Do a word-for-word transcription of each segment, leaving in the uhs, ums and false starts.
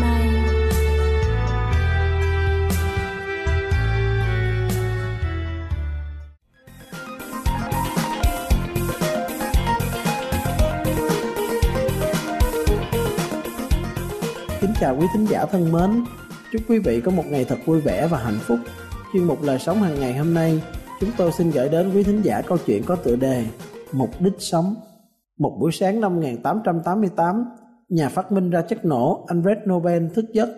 nay. Kính chào quý thính giả thân mến, chúc quý vị có một ngày thật vui vẻ và hạnh phúc. Chuyên mục Lời Sống Hàng Ngày hôm nay, chúng tôi xin gửi đến quý thính giả câu chuyện có tựa đề Mục Đích Sống. Một buổi sáng năm một nghìn tám trăm tám mươi tám, nhà phát minh ra chất nổ Alfred Nobel thức giấc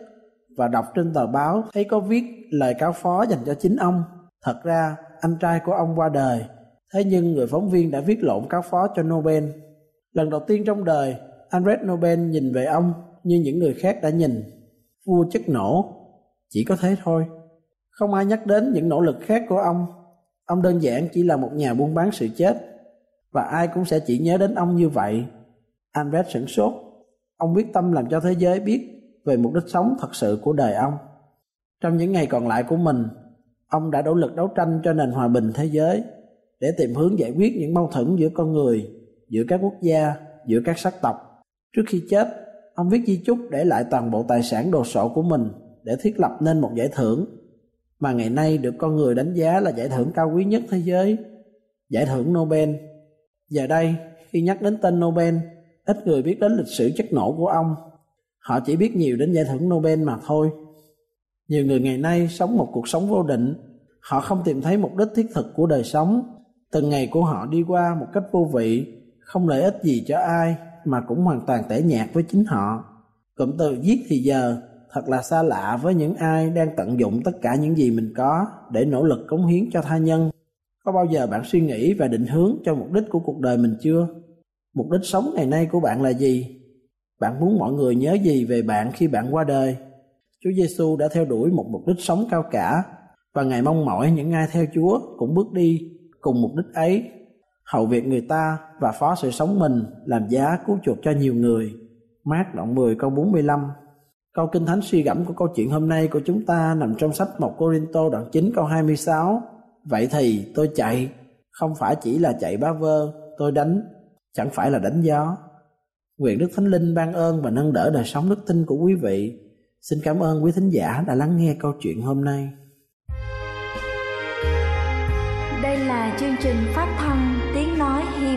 và đọc trên tờ báo thấy có viết lời cáo phó dành cho chính ông. Thật ra, anh trai của ông qua đời, thế nhưng người phóng viên đã viết lộn cáo phó cho Nobel. Lần đầu tiên trong đời, Alfred Nobel nhìn về ông như những người khác đã nhìn vua chất nổ, chỉ có thế thôi. Không ai nhắc đến những nỗ lực khác của ông. Ông đơn giản chỉ là một nhà buôn bán sự chết, và ai cũng sẽ chỉ nhớ đến ông như vậy. Alfred sửng sốt. Ông quyết tâm làm cho thế giới biết về mục đích sống thật sự của đời ông. Trong những ngày còn lại của mình, ông đã nỗ lực đấu tranh cho nền hòa bình thế giới, để tìm hướng giải quyết những mâu thuẫn giữa con người, giữa các quốc gia, giữa các sắc tộc. Trước khi chết, ông viết di chúc để lại toàn bộ tài sản đồ sộ của mình để thiết lập nên một giải thưởng mà ngày nay được con người đánh giá là giải thưởng cao quý nhất thế giới, giải thưởng Nobel. Giờ đây, khi nhắc đến tên Nobel, ít người biết đến lịch sử chất nổ của ông. Họ chỉ biết nhiều đến giải thưởng Nobel mà thôi. Nhiều người ngày nay sống một cuộc sống vô định. Họ không tìm thấy mục đích thiết thực của đời sống. Từng ngày của họ đi qua một cách vô vị, không lợi ích gì cho ai, mà cũng hoàn toàn tẻ nhạt với chính họ. Cụm từ giết thì giờ thật là xa lạ với những ai đang tận dụng tất cả những gì mình có để nỗ lực cống hiến cho tha nhân. Có bao giờ bạn suy nghĩ và định hướng cho mục đích của cuộc đời mình chưa? Mục đích sống ngày nay của bạn là gì? Bạn muốn mọi người nhớ gì về bạn khi bạn qua đời? Chúa Giêsu đã theo đuổi một mục đích sống cao cả, và Ngài mong mỏi những ai theo Chúa cũng bước đi cùng mục đích ấy, hầu việc người ta và phó sự sống mình làm giá cứu chuộc cho nhiều người. Mát đoạn mười câu bốn mươi lăm. Câu Kinh Thánh suy gẫm của câu chuyện hôm nay của chúng ta nằm trong sách một Cô-rinh-tô đoạn chín câu hai mươi sáu. Vậy thì tôi chạy, không phải chỉ là chạy bá vơ, tôi đánh, chẳng phải là đánh gió. Nguyện Đức Thánh Linh ban ơn và nâng đỡ đời sống đức tin của quý vị. Xin cảm ơn quý thính giả đã lắng nghe câu chuyện hôm nay. Đây là chương trình phát thanh Tiếng Nói Hy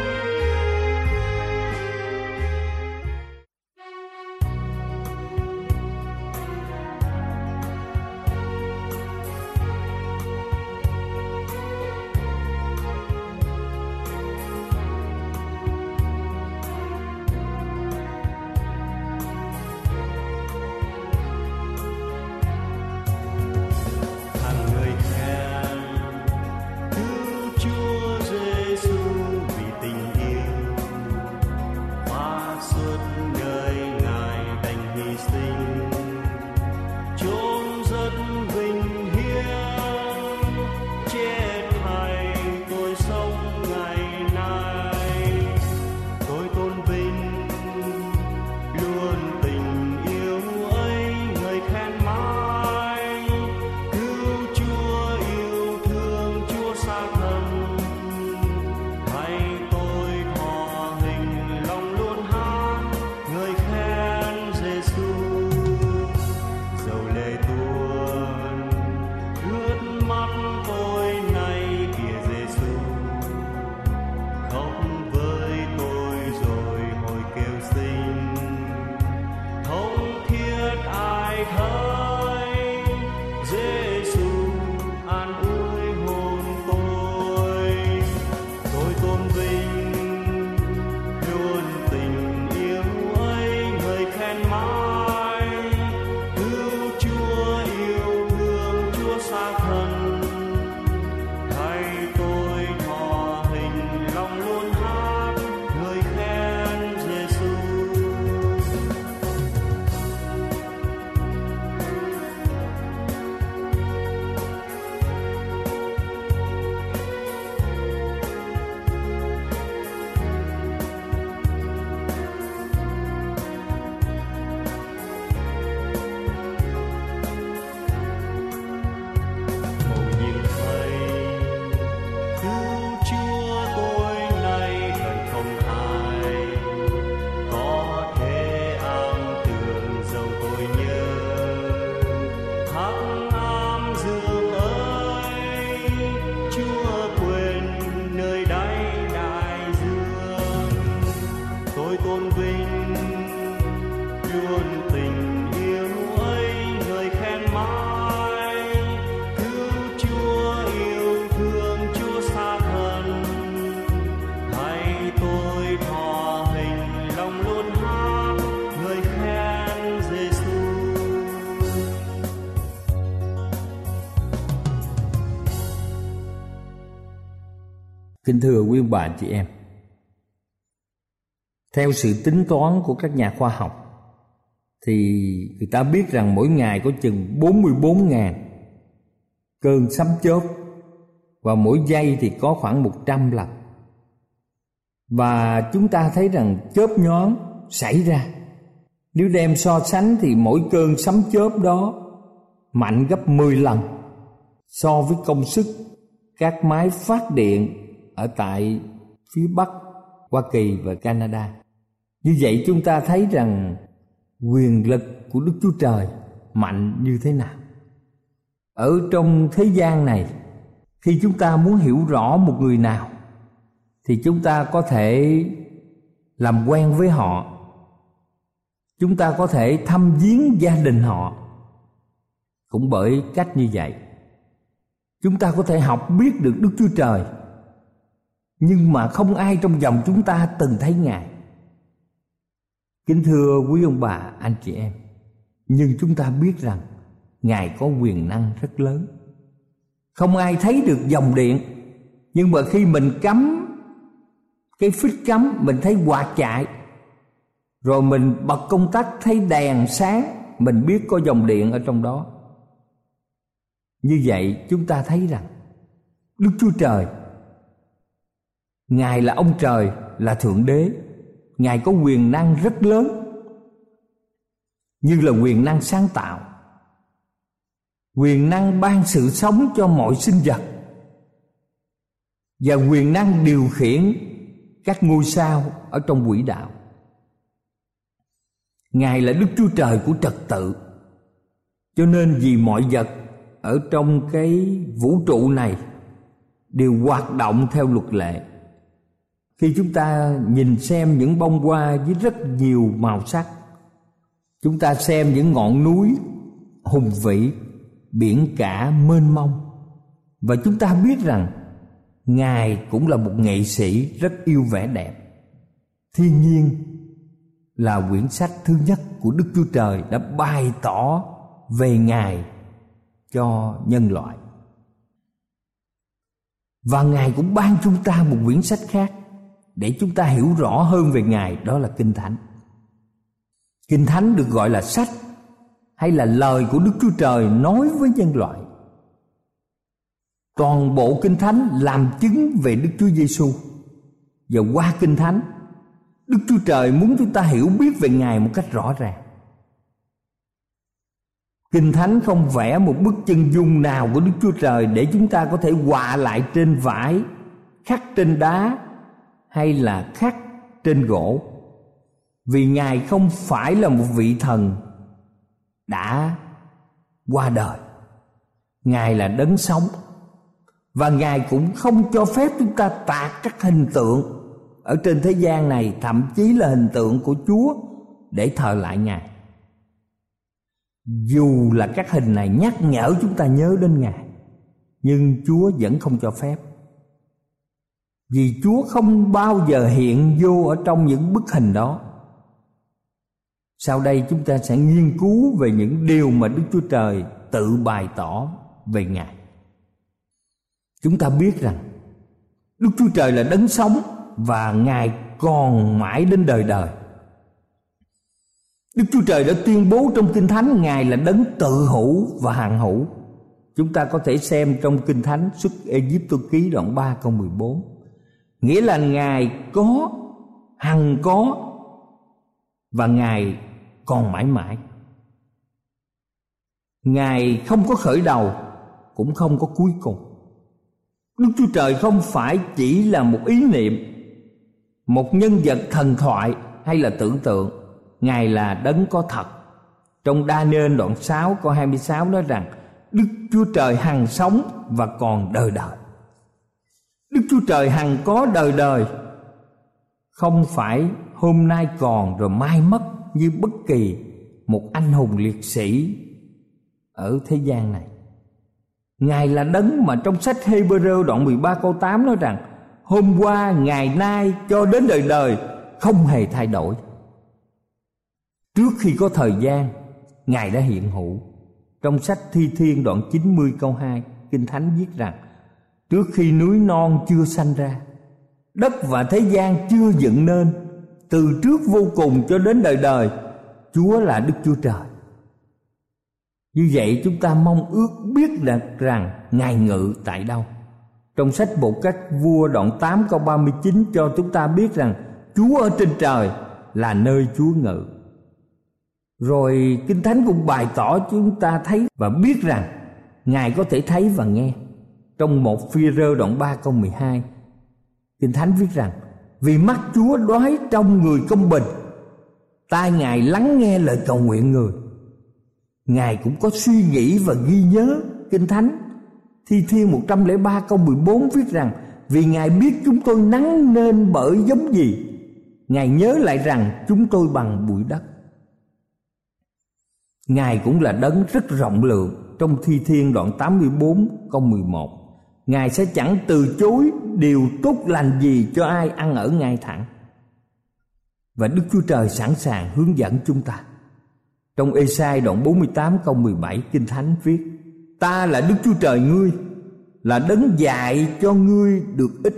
Kính thưa quý bà chị em, theo sự tính toán của các nhà khoa học thì người ta biết rằng mỗi ngày có chừng bốn mươi bốn nghìn cơn sấm chớp, và mỗi giây thì có khoảng một trăm lần. Và chúng ta thấy rằng chớp nhoáng xảy ra, nếu đem so sánh thì mỗi cơn sấm chớp đó mạnh gấp mười lần so với công sức các máy phát điện ở tại phía Bắc Hoa Kỳ và Canada. Như vậy chúng ta thấy rằng quyền lực của Đức Chúa Trời mạnh như thế nào. Ở trong thế gian này, khi chúng ta muốn hiểu rõ một người nào thì chúng ta có thể làm quen với họ, chúng ta có thể thăm viếng gia đình họ. Cũng bởi cách như vậy, chúng ta có thể học biết được Đức Chúa Trời, nhưng mà không ai trong dòng chúng ta từng thấy Ngài. Kính thưa quý ông bà, anh chị em, nhưng chúng ta biết rằng Ngài có quyền năng rất lớn. Không ai thấy được dòng điện, nhưng mà khi mình cắm cái phích cắm, mình thấy quạt chạy, rồi mình bật công tắc thấy đèn sáng, mình biết có dòng điện ở trong đó. Như vậy chúng ta thấy rằng Đức Chúa Trời, Ngài là ông trời, là Thượng Đế. Ngài có quyền năng rất lớn, như là quyền năng sáng tạo, quyền năng ban sự sống cho mọi sinh vật, và quyền năng điều khiển các ngôi sao ở trong quỹ đạo. Ngài là Đức Chúa Trời của trật tự. Cho nên vì mọi vật ở trong cái vũ trụ này đều hoạt động theo luật lệ. Khi chúng ta nhìn xem những bông hoa với rất nhiều màu sắc, chúng ta xem những ngọn núi hùng vĩ, biển cả mênh mông, và chúng ta biết rằng Ngài cũng là một nghệ sĩ rất yêu vẻ đẹp. Thiên nhiên là quyển sách thứ nhất của Đức Chúa Trời đã bày tỏ về Ngài cho nhân loại. Và Ngài cũng ban chúng ta một quyển sách khác để chúng ta hiểu rõ hơn về Ngài, đó là Kinh Thánh. Kinh Thánh được gọi là sách, hay là lời của Đức Chúa Trời nói với nhân loại. Toàn bộ Kinh Thánh làm chứng về Đức Chúa Giêsu, và qua Kinh Thánh, Đức Chúa Trời muốn chúng ta hiểu biết về Ngài một cách rõ ràng. Kinh Thánh không vẽ một bức chân dung nào của Đức Chúa Trời để chúng ta có thể họa lại trên vải, khắc trên đá hay là khắc trên gỗ, vì Ngài không phải là một vị thần đã qua đời. Ngài là đấng sống, và Ngài cũng không cho phép chúng ta tạc các hình tượng ở trên thế gian này, thậm chí là hình tượng của Chúa, để thờ lại Ngài, dù là các hình này nhắc nhở chúng ta nhớ đến Ngài, nhưng Chúa vẫn không cho phép. Vì Chúa không bao giờ hiện vô ở trong những bức hình đó. Sau đây chúng ta sẽ nghiên cứu về những điều mà Đức Chúa Trời tự bày tỏ về Ngài. Chúng ta biết rằng Đức Chúa Trời là đấng sống, và Ngài còn mãi đến đời đời. Đức Chúa Trời đã tuyên bố trong Kinh Thánh Ngài là đấng tự hữu và hằng hữu. Chúng ta có thể xem trong Kinh Thánh xuất Ê-díp-tô ký đoạn ba câu mười bốn. Nghĩa là Ngài có, hằng có, và Ngài còn mãi mãi. Ngài không có khởi đầu, cũng không có cuối cùng. Đức Chúa Trời không phải chỉ là một ý niệm, một nhân vật thần thoại hay là tưởng tượng. Ngài là đấng có thật. Trong Đa-ni-ên đoạn sáu câu hai mươi sáu nói rằng Đức Chúa Trời hằng sống và còn đời đời. Đức Chúa Trời hằng có đời đời, không phải hôm nay còn rồi mai mất như bất kỳ một anh hùng liệt sĩ ở thế gian này. Ngài là đấng mà trong sách Hê-bơ-rơ đoạn mười ba câu tám nói rằng hôm qua, ngày nay, cho đến đời đời, không hề thay đổi. Trước khi có thời gian, Ngài đã hiện hữu. Trong sách Thi Thiên đoạn chín mươi câu hai, Kinh Thánh viết rằng trước khi núi non chưa sanh ra, đất và thế gian chưa dựng nên, từ trước vô cùng cho đến đời đời, Chúa là Đức Chúa Trời. Như vậy chúng ta mong ước biết được rằng Ngài ngự tại đâu. Trong sách Bộ Các Vua đoạn tám câu ba mươi chín cho chúng ta biết rằng Chúa ở trên trời là nơi Chúa ngự. Rồi Kinh Thánh cũng bày tỏ chúng ta thấy và biết rằng Ngài có thể thấy và nghe. Trong một Phi-rơ đoạn ba câu mười hai, Kinh Thánh viết rằng: vì mắt Chúa đoái trong người công bình, tai Ngài lắng nghe lời cầu nguyện người. Ngài cũng có suy nghĩ và ghi nhớ. Kinh Thánh Thi Thiên một trăm lẻ ba câu mười bốn viết rằng: vì Ngài biết chúng tôi nắng nên bởi giống gì, Ngài nhớ lại rằng chúng tôi bằng bụi đất. Ngài cũng là đấng rất rộng lượng. Trong Thi Thiên đoạn tám mươi bốn câu mười một, Ngài sẽ chẳng từ chối điều tốt lành gì cho ai ăn ở ngay thẳng. Và Đức Chúa Trời sẵn sàng hướng dẫn chúng ta. Trong Ê-sai đoạn bốn mươi tám câu mười bảy, Kinh Thánh viết: ta là Đức Chúa Trời ngươi, là đấng dạy cho ngươi được ích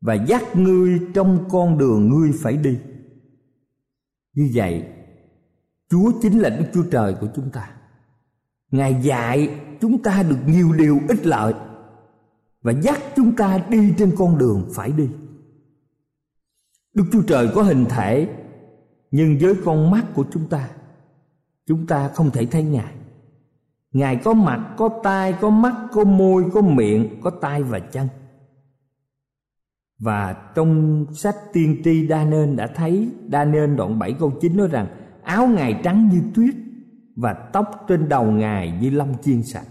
và dắt ngươi trong con đường ngươi phải đi. Như vậy, Chúa chính là Đức Chúa Trời của chúng ta. Ngài dạy chúng ta được nhiều điều ích lợi và dắt chúng ta đi trên con đường phải đi. Đức Chúa Trời có hình thể, nhưng với con mắt của chúng ta, chúng ta không thể thấy Ngài. Ngài có mặt, có tai, có mắt, có môi, có miệng, có tai và chân. Và trong sách tiên tri Đa-nên đã thấy, Đa-nên đoạn bảy câu chín nói rằng: áo Ngài trắng như tuyết và tóc trên đầu Ngài như lông chiên sạch.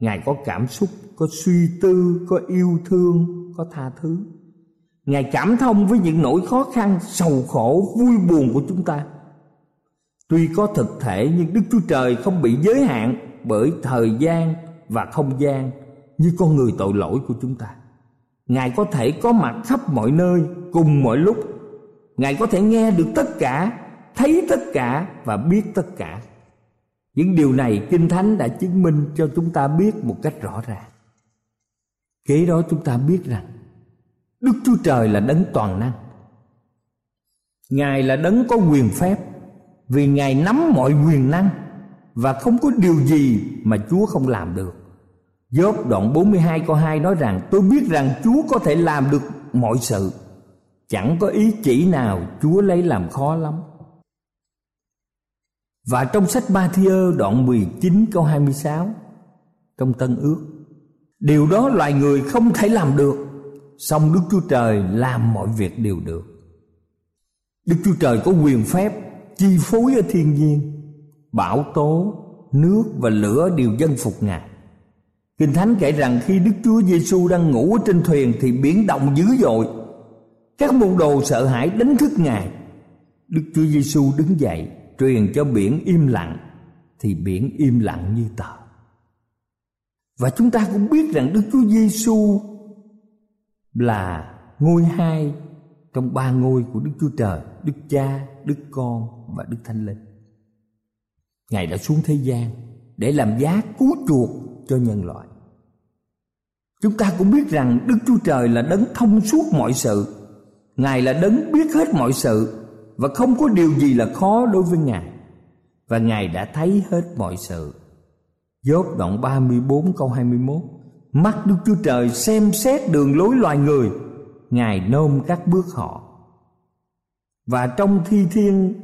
Ngài có cảm xúc, có suy tư, có yêu thương, có tha thứ. Ngài cảm thông với những nỗi khó khăn, sầu khổ, vui buồn của chúng ta. Tuy có thực thể nhưng Đức Chúa Trời không bị giới hạn bởi thời gian và không gian như con người tội lỗi của chúng ta. Ngài có thể có mặt khắp mọi nơi, cùng mọi lúc. Ngài có thể nghe được tất cả, thấy tất cả và biết tất cả. Những điều này Kinh Thánh đã chứng minh cho chúng ta biết một cách rõ ràng. Kế đó chúng ta biết rằng Đức Chúa Trời là đấng toàn năng. Ngài là đấng có quyền phép, vì Ngài nắm mọi quyền năng và không có điều gì mà Chúa không làm được. Gióp đoạn bốn mươi hai câu hai nói rằng: tôi biết rằng Chúa có thể làm được mọi sự, chẳng có ý chỉ nào Chúa lấy làm khó lắm. Và trong sách Ma-thi-ơ đoạn mười chín câu hai mươi sáu trong Tân Ước: điều đó loài người không thể làm được, song Đức Chúa Trời làm mọi việc đều được. Đức Chúa Trời có quyền phép chi phối ở thiên nhiên, bão tố, nước và lửa đều dân phục Ngài. Kinh Thánh kể rằng khi Đức Chúa Giê-xu đang ngủ trên thuyền thì biển động dữ dội. Các môn đồ sợ hãi đánh thức Ngài. Đức Chúa Giê-xu đứng dậy, truyền cho biển im lặng, thì biển im lặng như tờ. Và chúng ta cũng biết rằng Đức Chúa Giê-xu là ngôi hai trong ba ngôi của Đức Chúa Trời: Đức Cha, Đức Con và Đức Thánh Linh. Ngài đã xuống thế gian để làm giá cứu chuộc cho nhân loại. Chúng ta cũng biết rằng Đức Chúa Trời là đấng thông suốt mọi sự. Ngài là đấng biết hết mọi sự và không có điều gì là khó đối với Ngài. Và Ngài đã thấy hết mọi sự. Gióp đoạn ba mươi bốn câu hai mươi mốt: mắt Đức Chúa Trời xem xét đường lối loài người, Ngài nôm các bước họ. Và trong Thi Thiên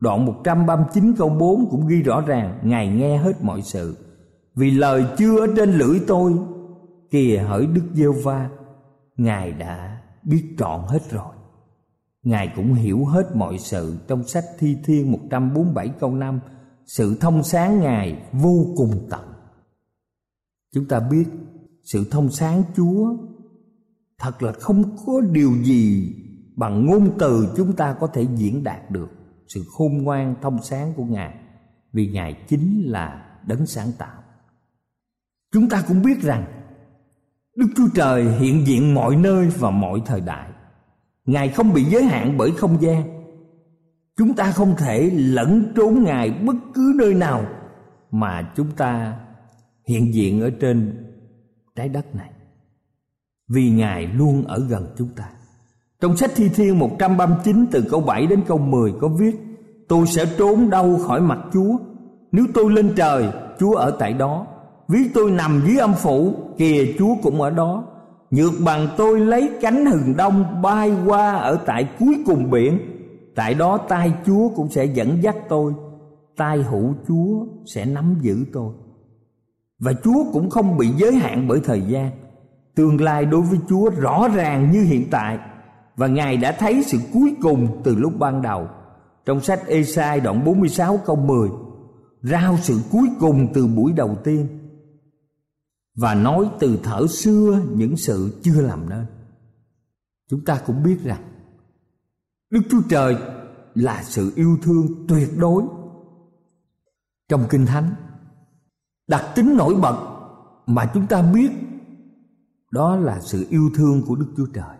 đoạn một trăm ba mươi chín câu bốn cũng ghi rõ ràng: Ngài nghe hết mọi sự, vì lời chưa ở trên lưỡi tôi, kìa hỡi Đức Giê-hô-va, Ngài đã biết trọn hết rồi. Ngài cũng hiểu hết mọi sự. Trong sách Thi Thiên một trăm bốn mươi bảy câu năm: sự thông sáng Ngài vô cùng tận. Chúng ta biết sự thông sáng Chúa thật là không có điều gì bằng ngôn từ chúng ta có thể diễn đạt được. Sự khôn ngoan thông sáng của Ngài, vì Ngài chính là đấng sáng tạo. Chúng ta cũng biết rằng Đức Chúa Trời hiện diện mọi nơi và mọi thời đại. Ngài không bị giới hạn bởi không gian. Chúng ta không thể lẫn trốn Ngài bất cứ nơi nào mà chúng ta hiện diện ở trên trái đất này. vì Ngài luôn ở gần chúng ta. Trong sách Thi Thiên một trăm ba mươi chín từ câu bảy đến câu mười có viết: Tôi sẽ trốn đâu khỏi mặt Chúa? Nếu tôi lên trời, Chúa ở tại đó. Ví tôi nằm dưới âm phủ, kìa Chúa cũng ở đó. Nhược bằng tôi lấy cánh hừng đông, bay qua ở tại cuối cùng biển. Tại đó tay Chúa cũng sẽ dẫn dắt tôi, tay hữu Chúa sẽ nắm giữ tôi. Và Chúa cũng không bị giới hạn bởi thời gian. Tương lai đối với Chúa rõ ràng như hiện tại, và Ngài đã thấy sự cuối cùng từ lúc ban đầu. Trong sách Ê-sai đoạn bốn mươi sáu câu mười, rao sự cuối cùng từ buổi đầu tiên và nói từ thuở xưa những sự chưa làm nên. Chúng ta cũng biết rằng Đức Chúa Trời là sự yêu thương tuyệt đối. Trong Kinh Thánh, đặc tính nổi bật mà chúng ta biết đó là sự yêu thương của Đức Chúa Trời.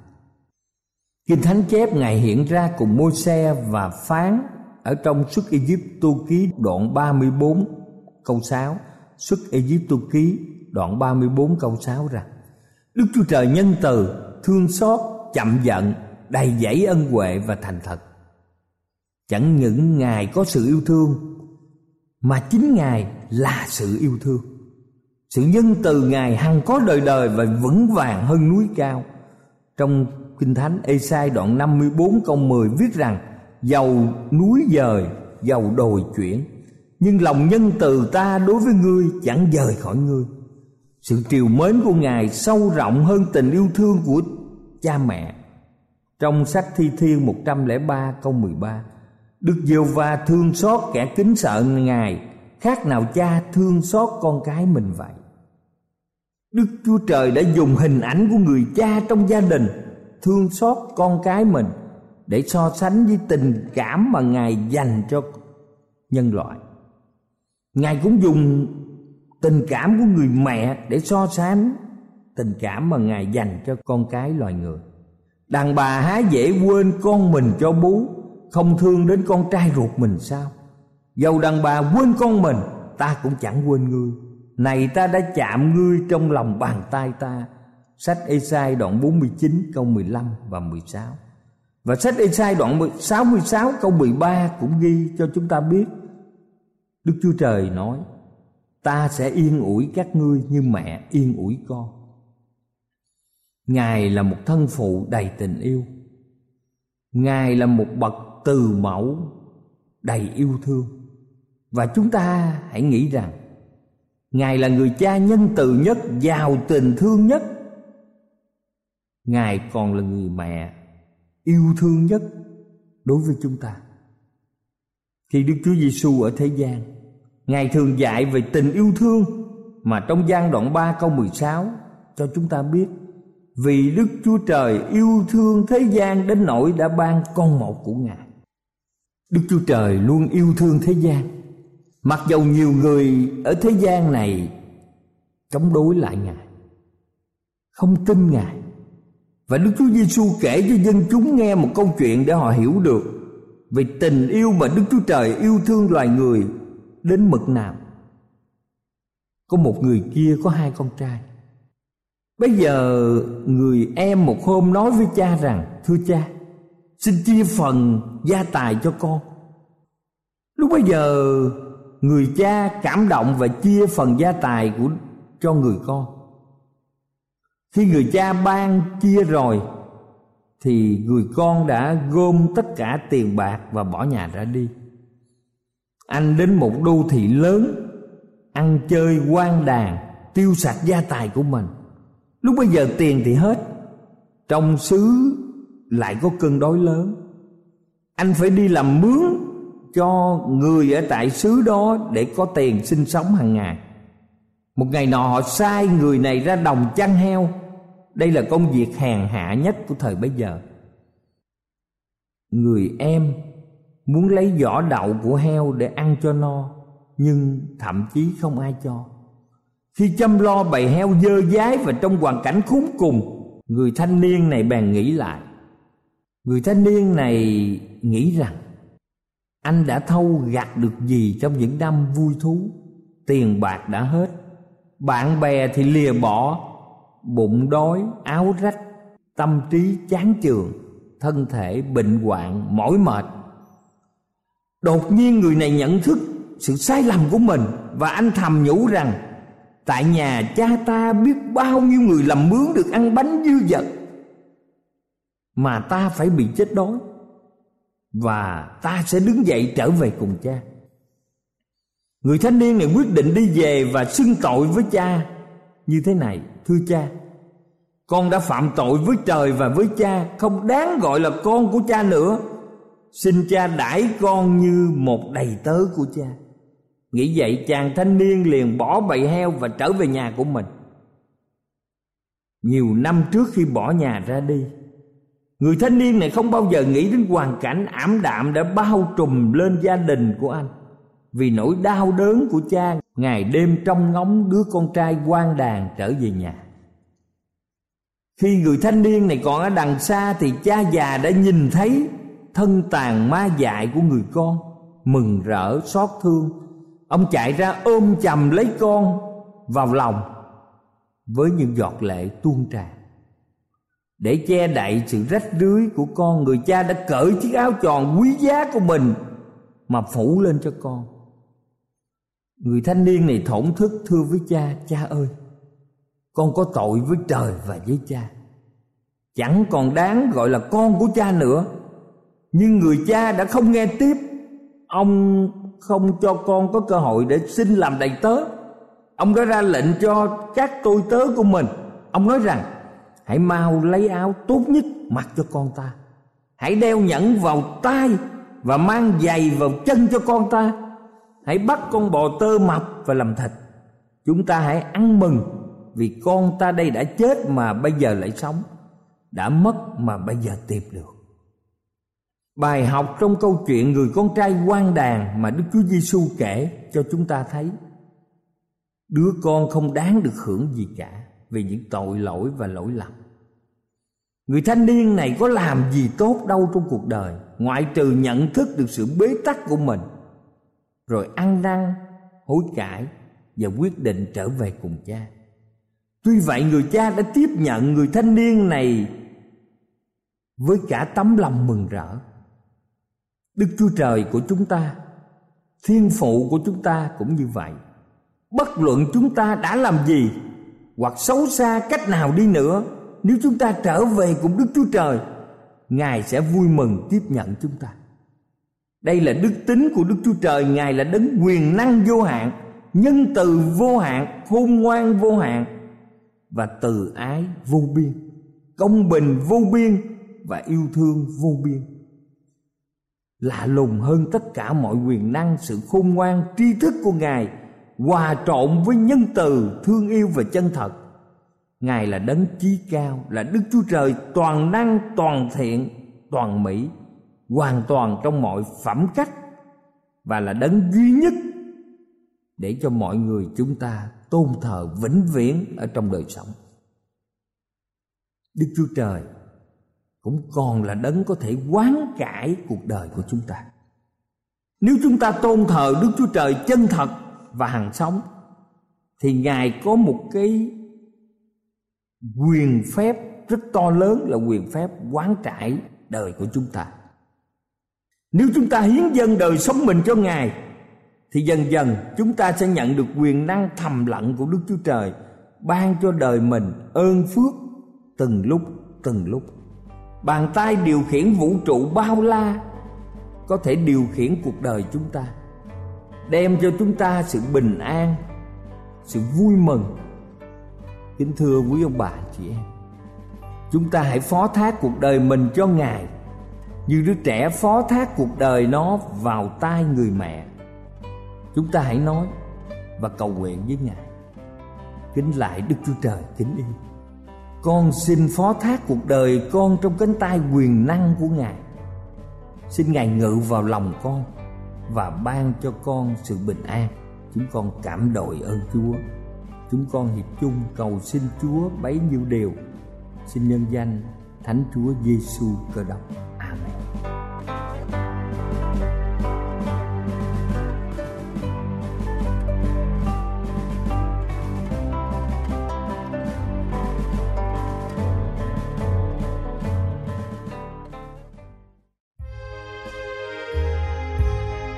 Kinh Thánh chép Ngài hiện ra cùng Môi-se và phán ở trong Xuất Ai-Cập ký đoạn ba mươi tư câu sáu, Xuất Ai-Cập ký đoạn ba mươi tư câu sáu rằng: Đức Chúa Trời nhân từ, thương xót, chậm giận, đầy dẫy ân huệ và thành thật. Chẳng những Ngài có sự yêu thương, mà chính Ngài là sự yêu thương. Sự nhân từ Ngài hằng có đời đời và vững vàng hơn núi cao. Trong Kinh Thánh Ê-sai đoạn năm mươi tư câu mười viết rằng: Dầu núi dời, dầu đồi chuyển, nhưng lòng nhân từ ta đối với ngươi chẳng dời khỏi ngươi. Sự trìu mến của Ngài sâu rộng hơn tình yêu thương của cha mẹ. Trong sách Thi Thiên một trăm lẻ ba câu mười ba, Đức Giê-hô-va thương xót kẻ kính sợ Ngài, khác nào cha thương xót con cái mình vậy. Đức Chúa Trời đã dùng hình ảnh của người cha trong gia đình thương xót con cái mình để so sánh với tình cảm mà Ngài dành cho nhân loại. Ngài cũng dùng tình cảm của người mẹ để so sánh tình cảm mà Ngài dành cho con cái loài người. Đàn bà há dễ quên con mình cho bú, không thương đến con trai ruột mình sao? Dầu đàn bà quên con mình, ta cũng chẳng quên ngươi. Này, ta đã chạm ngươi trong lòng bàn tay ta. Sách Ê-sai đoạn bốn mươi chín câu mười lăm và mười sáu. Và sách Ê-sai đoạn sáu mươi sáu câu mười ba cũng ghi cho chúng ta biết Đức Chúa Trời nói: Ta sẽ yên ủi các ngươi như mẹ yên ủi con. Ngài là một thân phụ đầy tình yêu. Ngài là một bậc từ mẫu đầy yêu thương. Và chúng ta hãy nghĩ rằng Ngài là người cha nhân từ nhất, giàu tình thương nhất. Ngài còn là người mẹ yêu thương nhất đối với chúng ta. Khi Đức Chúa Giêsu ở thế gian, Ngài thường dạy về tình yêu thương mà trong Gian đoạn ba câu mười sáu cho chúng ta biết: Vì Đức Chúa Trời yêu thương thế gian đến nỗi đã ban con một của Ngài. Đức Chúa Trời luôn yêu thương thế gian, mặc dầu nhiều người ở thế gian này chống đối lại Ngài, không tin Ngài. Và Đức Chúa Giêsu kể cho dân chúng nghe một câu chuyện để họ hiểu được về tình yêu mà Đức Chúa Trời yêu thương loài người đến mực nào. Có một người kia có hai con trai. Bây giờ người em một hôm nói với cha rằng: Thưa cha, xin chia phần gia tài cho con. Lúc bấy giờ người cha cảm động và chia phần gia tài của cho người con. Khi người cha ban chia rồi thì người con đã gom tất cả tiền bạc và bỏ nhà ra đi. Anh đến một đô thị lớn, ăn chơi hoang đàn, tiêu sạch gia tài của mình. Lúc bây giờ tiền thì hết, trong xứ lại có cơn đói lớn. Anh phải đi làm mướn cho người ở tại xứ đó để có tiền sinh sống hàng ngày. Một ngày nọ họ sai người này ra đồng chăn heo. Đây là công việc hèn hạ nhất của thời bấy giờ. Người em muốn lấy vỏ đậu của heo để ăn cho no, nhưng thậm chí không ai cho. Khi chăm lo bầy heo dơ dái và trong hoàn cảnh khốn cùng, người thanh niên này bèn nghĩ lại. Người thanh niên này nghĩ rằng anh đã thâu gặt được gì trong những năm vui thú. Tiền bạc đã hết, bạn bè thì lìa bỏ, bụng đói, áo rách, tâm trí chán chường, thân thể bệnh hoạn, mỏi mệt. Đột nhiên người này nhận thức sự sai lầm của mình và anh thầm nhủ rằng tại nhà cha ta biết bao nhiêu người làm mướn được ăn bánh dư dật mà ta phải bị chết đói, và ta sẽ đứng dậy trở về cùng cha. Người thanh niên này quyết định đi về và xưng tội với cha như thế này: thưa cha, con đã phạm tội với trời và với cha, không đáng gọi là con của cha nữa. Xin cha đãi con như một đầy tớ của cha. Nghĩ vậy, chàng thanh niên liền bỏ bầy heo và trở về nhà của mình. Nhiều năm trước khi bỏ nhà ra đi, người thanh niên này không bao giờ nghĩ đến hoàn cảnh ảm đạm đã bao trùm lên gia đình của anh. Vì nỗi đau đớn của cha, ngày đêm trông ngóng đứa con trai hoang đàn trở về nhà. Khi người thanh niên này còn ở đằng xa thì cha già đã nhìn thấy thân tàn ma dại của người con. Mừng rỡ xót thương, ông chạy ra ôm chầm lấy con vào lòng với những giọt lệ tuôn tràn. Để che đậy sự rách rưới của con, người cha đã cởi chiếc áo tròn quý giá của mình mà phủ lên cho con. Người thanh niên này thổn thức thưa với cha: cha ơi, con có tội với trời và với cha, chẳng còn đáng gọi là con của cha nữa. Nhưng người cha đã không nghe tiếp. Ông không cho con có cơ hội để xin làm đầy tớ. Ông đã ra lệnh cho các tôi tớ của mình. Ông nói rằng: hãy mau lấy áo tốt nhất mặc cho con ta, hãy đeo nhẫn vào tay và mang giày vào chân cho con ta, hãy bắt con bò tơ mập và làm thịt. Chúng ta hãy ăn mừng vì con ta đây đã chết mà bây giờ lại sống, đã mất mà bây giờ tìm được. Bài học trong câu chuyện người con trai hoang đàn mà Đức Chúa Giêsu kể cho chúng ta thấy đứa con không đáng được hưởng gì cả vì những tội lỗi và lỗi lầm. Người thanh niên này có làm gì tốt đâu trong cuộc đời, ngoại trừ nhận thức được sự bế tắc của mình, rồi ăn năn hối cải và quyết định trở về cùng cha. Tuy vậy, người cha đã tiếp nhận người thanh niên này với cả tấm lòng mừng rỡ. Đức Chúa Trời của chúng ta, Thiên Phụ của chúng ta cũng như vậy. Bất luận chúng ta đã làm gì hoặc xấu xa cách nào đi nữa, nếu chúng ta trở về cùng Đức Chúa Trời, Ngài sẽ vui mừng tiếp nhận chúng ta. Đây là đức tính của Đức Chúa Trời. Ngài là đấng quyền năng vô hạn, nhân từ vô hạn, khôn ngoan vô hạn và từ ái vô biên, công bình vô biên và yêu thương vô biên. Lạ lùng hơn tất cả mọi quyền năng, sự khôn ngoan, tri thức của Ngài hòa trộn với nhân từ, thương yêu và chân thật. Ngài là đấng chí cao, là Đức Chúa Trời toàn năng, toàn thiện, toàn mỹ, hoàn toàn trong mọi phẩm cách, và là đấng duy nhất để cho mọi người chúng ta tôn thờ vĩnh viễn ở trong đời sống. Đức Chúa Trời cũng còn là đấng có thể hoán cải cuộc đời của chúng ta. Nếu chúng ta tôn thờ Đức Chúa Trời chân thật và hằng sống, thì Ngài có một cái quyền phép rất to lớn, là quyền phép hoán cải đời của chúng ta. Nếu chúng ta hiến dâng đời sống mình cho Ngài, thì dần dần chúng ta sẽ nhận được quyền năng thầm lặng của Đức Chúa Trời, ban cho đời mình ơn phước từng lúc từng lúc. Bàn tay điều khiển vũ trụ bao la có thể điều khiển cuộc đời chúng ta, đem cho chúng ta sự bình an, sự vui mừng. Kính thưa quý ông bà, chị em, chúng ta hãy phó thác cuộc đời mình cho Ngài như đứa trẻ phó thác cuộc đời nó vào tay người mẹ. Chúng ta hãy nói và cầu nguyện với Ngài: kính lạy Đức Chúa Trời kính yêu, con xin phó thác cuộc đời con trong cánh tay quyền năng của Ngài. Xin Ngài ngự vào lòng con và ban cho con sự bình an. Chúng con cảm đội ơn Chúa. Chúng con hiệp chung cầu xin Chúa bấy nhiêu điều. Xin nhân danh Thánh Chúa Giêsu Cơ Đốc. Amen.